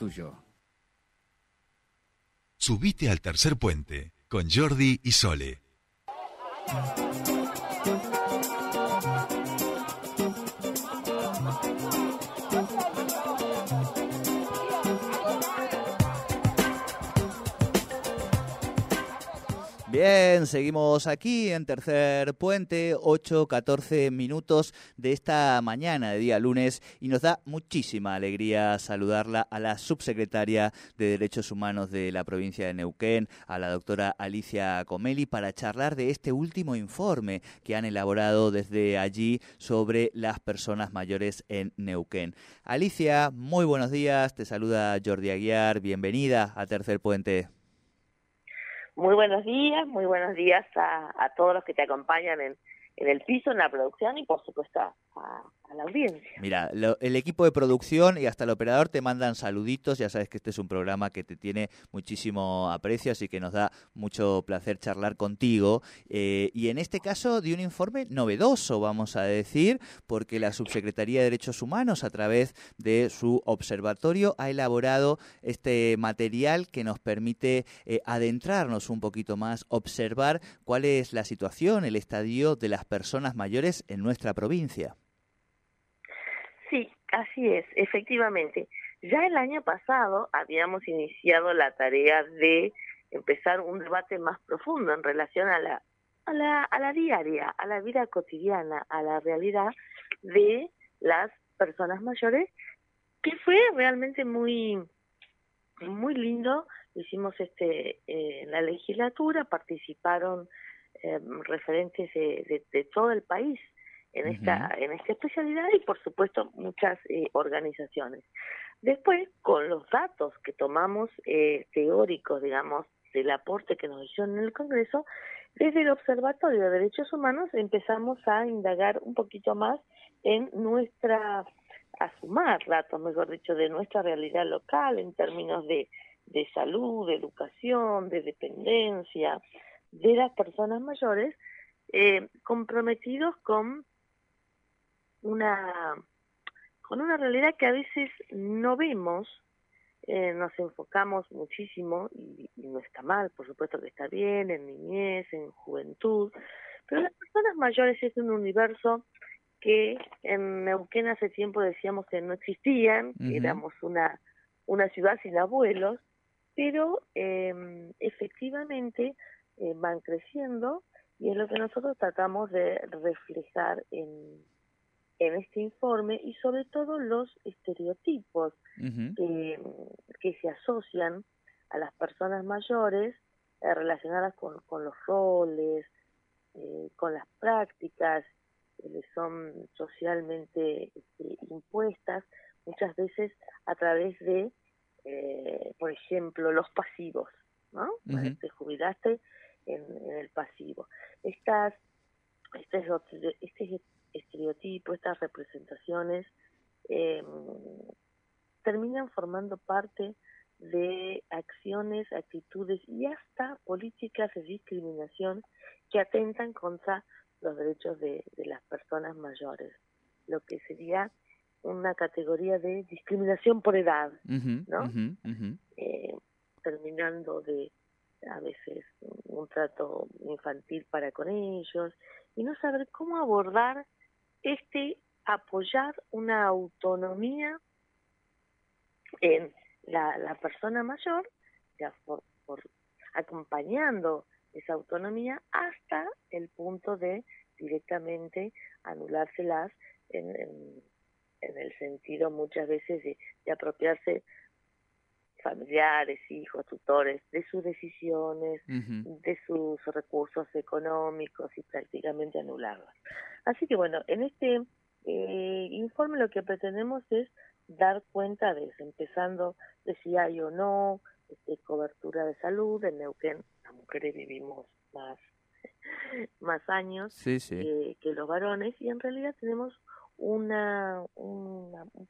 tuyo. Subite al Tercer Puente con Jordi y Sole. Bien, seguimos aquí en Tercer Puente, 8:14 minutos de esta mañana de día lunes, y nos da muchísima alegría saludarla a la subsecretaria de Derechos Humanos de la provincia de Neuquén, a la doctora Alicia Comelli, para charlar de este último informe que han elaborado desde allí sobre las personas mayores en Neuquén. Alicia, muy buenos días, te saluda Jordi Aguiar, bienvenida a Tercer Puente. Muy buenos días a todos los que te acompañan en el piso, en la producción y por supuesto a la audiencia. Mira, el equipo de producción y hasta el operador te mandan saluditos, ya sabes que este es un programa que te tiene muchísimo aprecio, así que nos da mucho placer charlar contigo. Y en este caso de un informe novedoso, vamos a decir, porque la Subsecretaría de Derechos Humanos a través de su observatorio ha elaborado este material que nos permite adentrarnos un poquito más, observar cuál es la situación, el estadio de las personas mayores en nuestra provincia. Sí, así es, efectivamente. Ya el año pasado habíamos iniciado la tarea de empezar un debate más profundo en relación a la diaria, a la vida cotidiana, a la realidad de las personas mayores, que fue realmente muy lindo. Hicimos en la legislatura, participaron referentes de todo el país en esta especialidad y por supuesto muchas organizaciones. Después, con los datos que tomamos teóricos, digamos, del aporte que nos hicieron en el Congreso, desde el Observatorio de Derechos Humanos empezamos a indagar un poquito más a sumar datos, mejor dicho, de nuestra realidad local en términos de salud, de educación, de dependencia, de las personas mayores, comprometidos con una realidad que a veces no vemos. Nos enfocamos muchísimo, y no está mal, por supuesto que está bien, en niñez, en juventud, pero las personas mayores es un universo que en Neuquén hace tiempo decíamos que no existían, que éramos una ciudad sin abuelos, pero efectivamente van creciendo, y es lo que nosotros tratamos de reflejar en este informe, y sobre todo los estereotipos que se asocian a las personas mayores, relacionadas con los roles, con las prácticas que son socialmente impuestas, muchas veces a través de, por ejemplo, los pasivos, ¿no? Te jubilaste en el pasivo. Este estereotipo, estas representaciones terminan formando parte de acciones, actitudes y hasta políticas de discriminación que atentan contra los derechos de las personas mayores, lo que sería una categoría de discriminación por edad, ¿no? Terminando de a veces un trato infantil para con ellos, y no saber cómo abordar apoyar una autonomía en la persona mayor, ya por acompañando esa autonomía hasta el punto de directamente anulárselas en el sentido muchas veces de apropiarse familiares, hijos, tutores, de sus decisiones, de sus recursos económicos, y prácticamente anularlos. Así que bueno, en este informe lo que pretendemos es dar cuenta de eso, empezando de si hay o no cobertura de salud. En Neuquén las mujeres vivimos más años que los varones, y en realidad tenemos un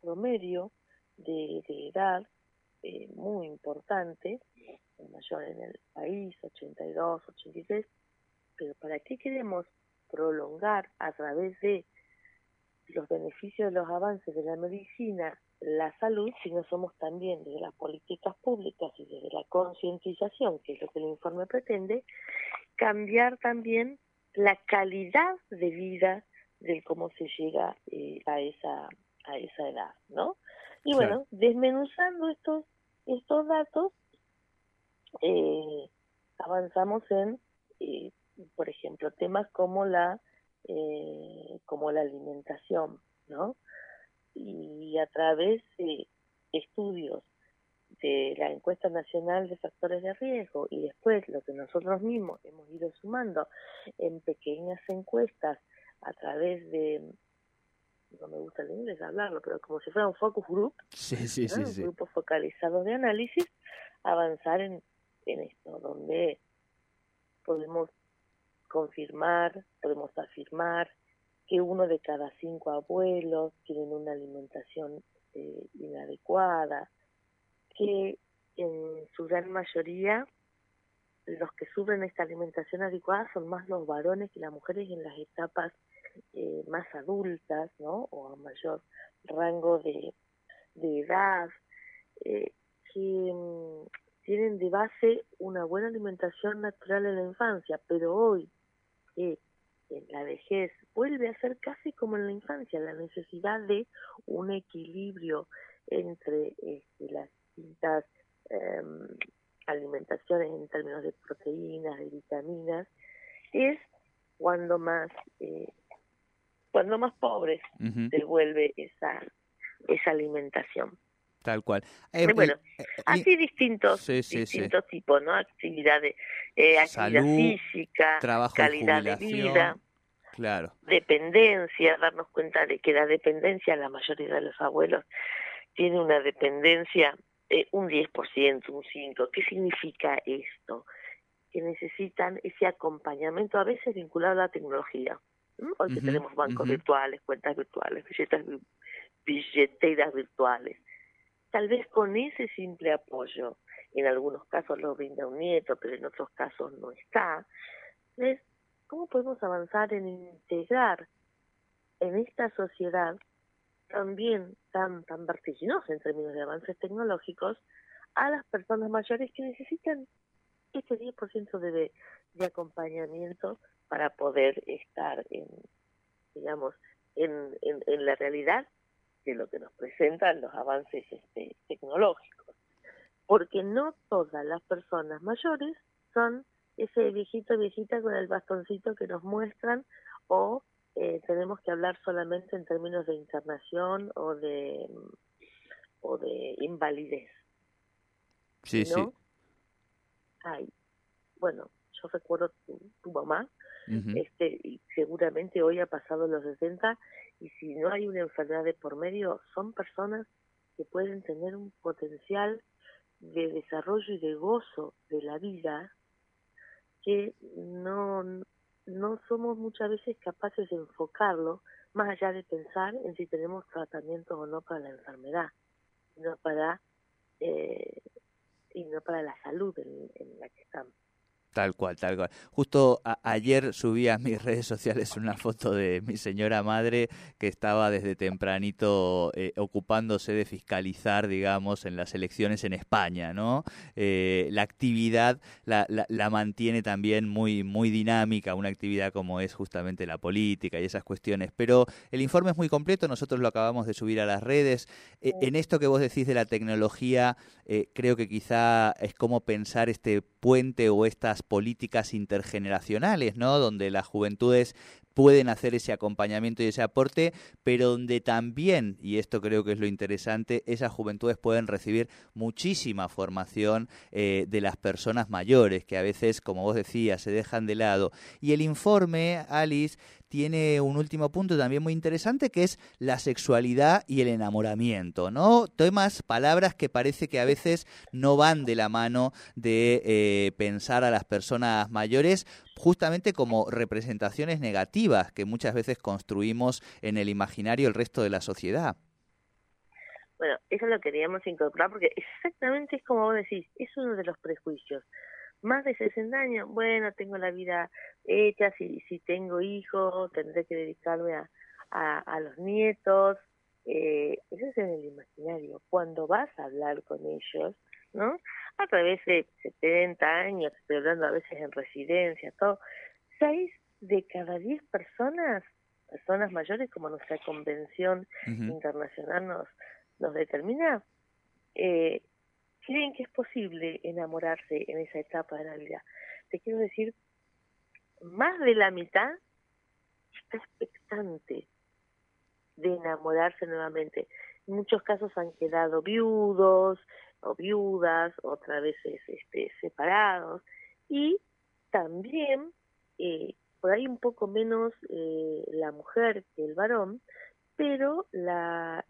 promedio de edad muy importante, el mayor en el país, 82, 83, pero ¿para qué queremos prolongar a través de los beneficios de los avances de la medicina la salud si no somos también desde las políticas públicas y desde la concientización, que es lo que el informe pretende, cambiar también la calidad de vida del cómo se llega a esa edad, ¿no? Y bueno, desmenuzando estos datos, avanzamos en, por ejemplo, temas como la alimentación, ¿no? Y a través de estudios de la Encuesta Nacional de Factores de Riesgo y después lo que nosotros mismos hemos ido sumando en pequeñas encuestas a través de, no me gusta el inglés hablarlo, pero como si fuera un focus group, sí. Grupos focalizados de análisis, avanzar en esto, donde podemos confirmar, podemos afirmar que 1 de cada 5 abuelos tienen una alimentación inadecuada, que en su gran mayoría los que sufren esta alimentación adecuada son más los varones que las mujeres en las etapas más adultas, ¿no? O a mayor rango de edad, que tienen de base una buena alimentación natural en la infancia, pero hoy en la vejez vuelve a ser casi como en la infancia, la necesidad de un equilibrio entre las distintas alimentaciones en términos de proteínas, de vitaminas, es cuando más pobres se vuelve esa alimentación. Tal cual. Así distintos tipos, ¿no? Actividades, actividad física, trabajo, calidad de vida, claro, dependencia, darnos cuenta de que la dependencia, la mayoría de los abuelos tiene una dependencia un 10%, un 5%. ¿Qué significa esto? Que necesitan ese acompañamiento, a veces vinculado a la tecnología. Hoy que tenemos bancos virtuales, cuentas virtuales, billeteras virtuales. Tal vez con ese simple apoyo, en algunos casos lo brinda un nieto, pero en otros casos no está. Entonces, ¿cómo podemos avanzar en integrar en esta sociedad también tan vertiginosa en términos de avances tecnológicos a las personas mayores que necesitan este 10% de acompañamiento para poder estar en la realidad de lo que nos presentan los avances tecnológicos? Porque no todas las personas mayores son ese viejito, viejita con el bastoncito que nos muestran, o tenemos que hablar solamente en términos de internación o de invalidez. Sí, ¿no? Sí. Ay, bueno, yo recuerdo tu mamá, y seguramente hoy ha pasado los 60, y si no hay una enfermedad de por medio, son personas que pueden tener un potencial de desarrollo y de gozo de la vida que no somos muchas veces capaces de enfocarlo, más allá de pensar en si tenemos tratamientos o no para la enfermedad, sino para la salud en la que estamos. Tal cual. Justo ayer subí a mis redes sociales una foto de mi señora madre que estaba desde tempranito ocupándose de fiscalizar, digamos, en las elecciones en España, ¿no? La actividad la mantiene también muy, muy dinámica, una actividad como es justamente la política y esas cuestiones. Pero el informe es muy completo, nosotros lo acabamos de subir a las redes. En esto que vos decís de la tecnología, creo que quizá es como pensar este puente o estas políticas intergeneracionales, ¿no? Donde las juventudes pueden hacer ese acompañamiento y ese aporte, pero donde también, y esto creo que es lo interesante, esas juventudes pueden recibir muchísima formación de las personas mayores, que a veces, como vos decías, se dejan de lado. Y el informe, Alice, tiene un último punto también muy interesante, que es la sexualidad y el enamoramiento, ¿no? Temas, palabras que parece que a veces no van de la mano de pensar a las personas mayores justamente como representaciones negativas que muchas veces construimos en el imaginario el resto de la sociedad. Bueno, eso lo queríamos incorporar porque exactamente es como vos decís, es uno de los prejuicios. Más de 60 años, bueno, tengo la vida hecha, si tengo hijos, tendré que dedicarme a los nietos, Eso es en el imaginario. Cuando vas a hablar con ellos, ¿no?, a través de 70 años, estoy hablando a veces en residencia, todo, 6 de cada 10 personas mayores, como nuestra convención internacional nos determina, creen que es posible enamorarse en esa etapa de la vida. Te quiero decir, más de la mitad está expectante de enamorarse nuevamente. En muchos casos han quedado viudos o viudas, otras veces separados, y también por ahí un poco menos la mujer que el varón, pero la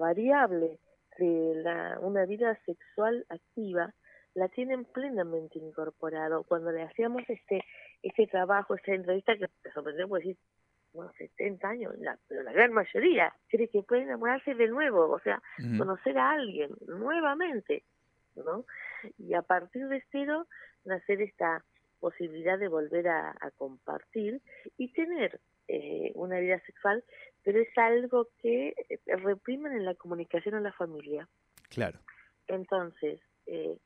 variable de una vida sexual activa la tienen plenamente incorporado. Cuando le hacíamos este trabajo, esta entrevista, que me sorprendió, pues decir, bueno, 70 años, pero la gran mayoría cree que puede enamorarse de nuevo, o sea, conocer a alguien nuevamente, ¿no? Y a partir de cero, nacer esta posibilidad de volver a compartir y tener una vida sexual, pero es algo que reprimen en la comunicación a la familia. Claro. Entonces,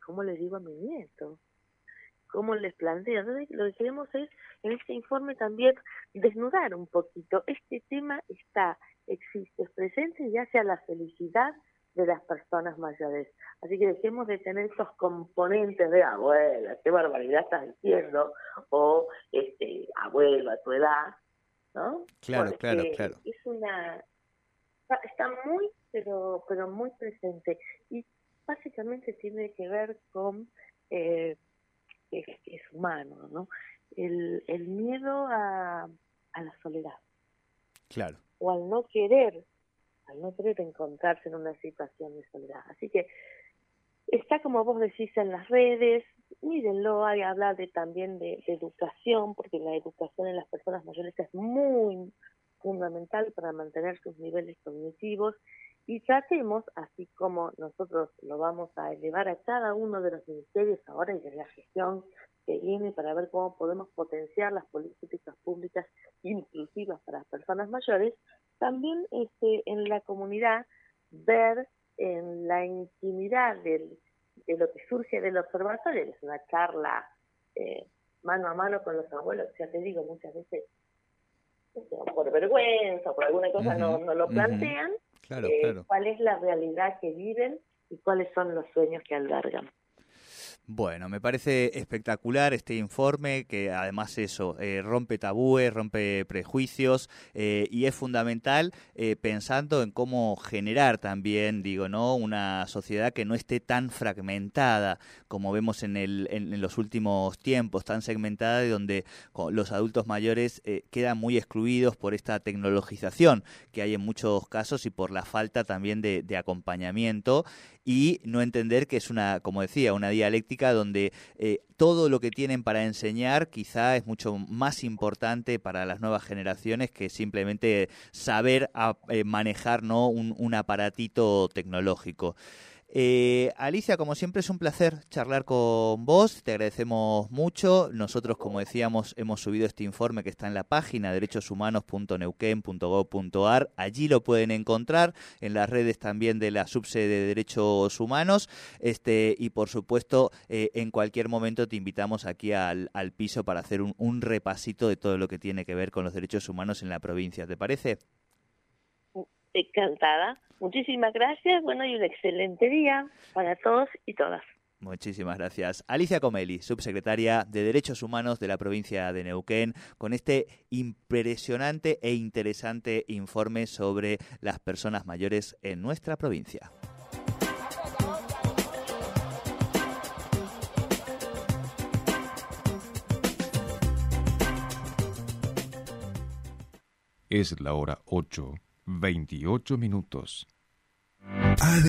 ¿cómo le digo a mi nieto? ¿Cómo les planteo? Entonces, lo que queremos es, en este informe también, desnudar un poquito. Este tema existe, es presente y hace a la felicidad de las personas mayores. Así que dejemos de tener esos componentes de abuela, qué barbaridad estás diciendo, o abuelo a tu edad, ¿no? Claro, porque claro. Es está muy, pero muy presente. Y básicamente tiene que ver con es humano, ¿no? El miedo a la soledad. Claro. O al no querer encontrarse en una situación de soledad. Así que está, como vos decís, en las redes, mírenlo, hay hablar también de educación, porque la educación en las personas mayores es muy fundamental para mantener sus niveles cognitivos, y tratemos, así como nosotros lo vamos a elevar a cada uno de los ministerios ahora y de la gestión que viene, para ver cómo podemos potenciar las políticas públicas inclusivas para las personas mayores, también en la comunidad, ver en la intimidad de lo que surge del observatorio, que es una charla mano a mano con los abuelos. Ya te digo, muchas veces por vergüenza o por alguna cosa no lo plantean, claro. Cuál es la realidad que viven y cuáles son los sueños que albergan. Bueno, me parece espectacular este informe, que además rompe tabúes, rompe prejuicios, y es fundamental pensando en cómo generar también, una sociedad que no esté tan fragmentada como vemos en los últimos tiempos, tan segmentada, y donde los adultos mayores quedan muy excluidos por esta tecnologización que hay en muchos casos y por la falta también de acompañamiento, y no entender que es una, como decía, una dialéctica donde todo lo que tienen para enseñar quizá es mucho más importante para las nuevas generaciones que simplemente saber manejar, ¿no?, un aparatito tecnológico. Alicia, como siempre, es un placer charlar con vos, te agradecemos mucho. Nosotros, como decíamos, hemos subido este informe que está en la página derechoshumanos.neuquen.gov.ar, allí lo pueden encontrar, en las redes también de la subsede de Derechos Humanos, y por supuesto en cualquier momento te invitamos aquí al piso para hacer un repasito de todo lo que tiene que ver con los derechos humanos en la provincia, ¿te parece? Encantada. Muchísimas gracias. Bueno, y un excelente día para todos y todas. Muchísimas gracias. Alicia Comelli, subsecretaria de Derechos Humanos de la provincia de Neuquén, con este impresionante e interesante informe sobre las personas mayores en nuestra provincia. Es la hora 8:28 minutos.